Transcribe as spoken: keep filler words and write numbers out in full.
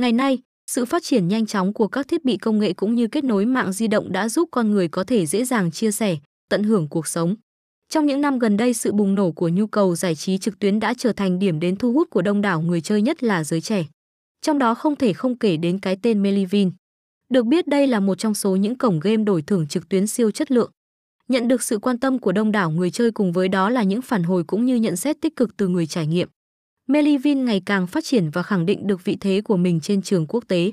Ngày nay, sự phát triển nhanh chóng của các thiết bị công nghệ cũng như kết nối mạng di động đã giúp con người có thể dễ dàng chia sẻ, tận hưởng cuộc sống. Trong những năm gần đây, sự bùng nổ của nhu cầu giải trí trực tuyến đã trở thành điểm đến thu hút của đông đảo người chơi, nhất là giới trẻ. Trong đó không thể không kể đến cái tên Mely Vin. Được biết đây là một trong số những cổng game đổi thưởng trực tuyến siêu chất lượng, nhận được sự quan tâm của đông đảo người chơi, cùng với đó là những phản hồi cũng như nhận xét tích cực từ người trải nghiệm. Mely Vin ngày càng phát triển và khẳng định được vị thế của mình trên trường quốc tế.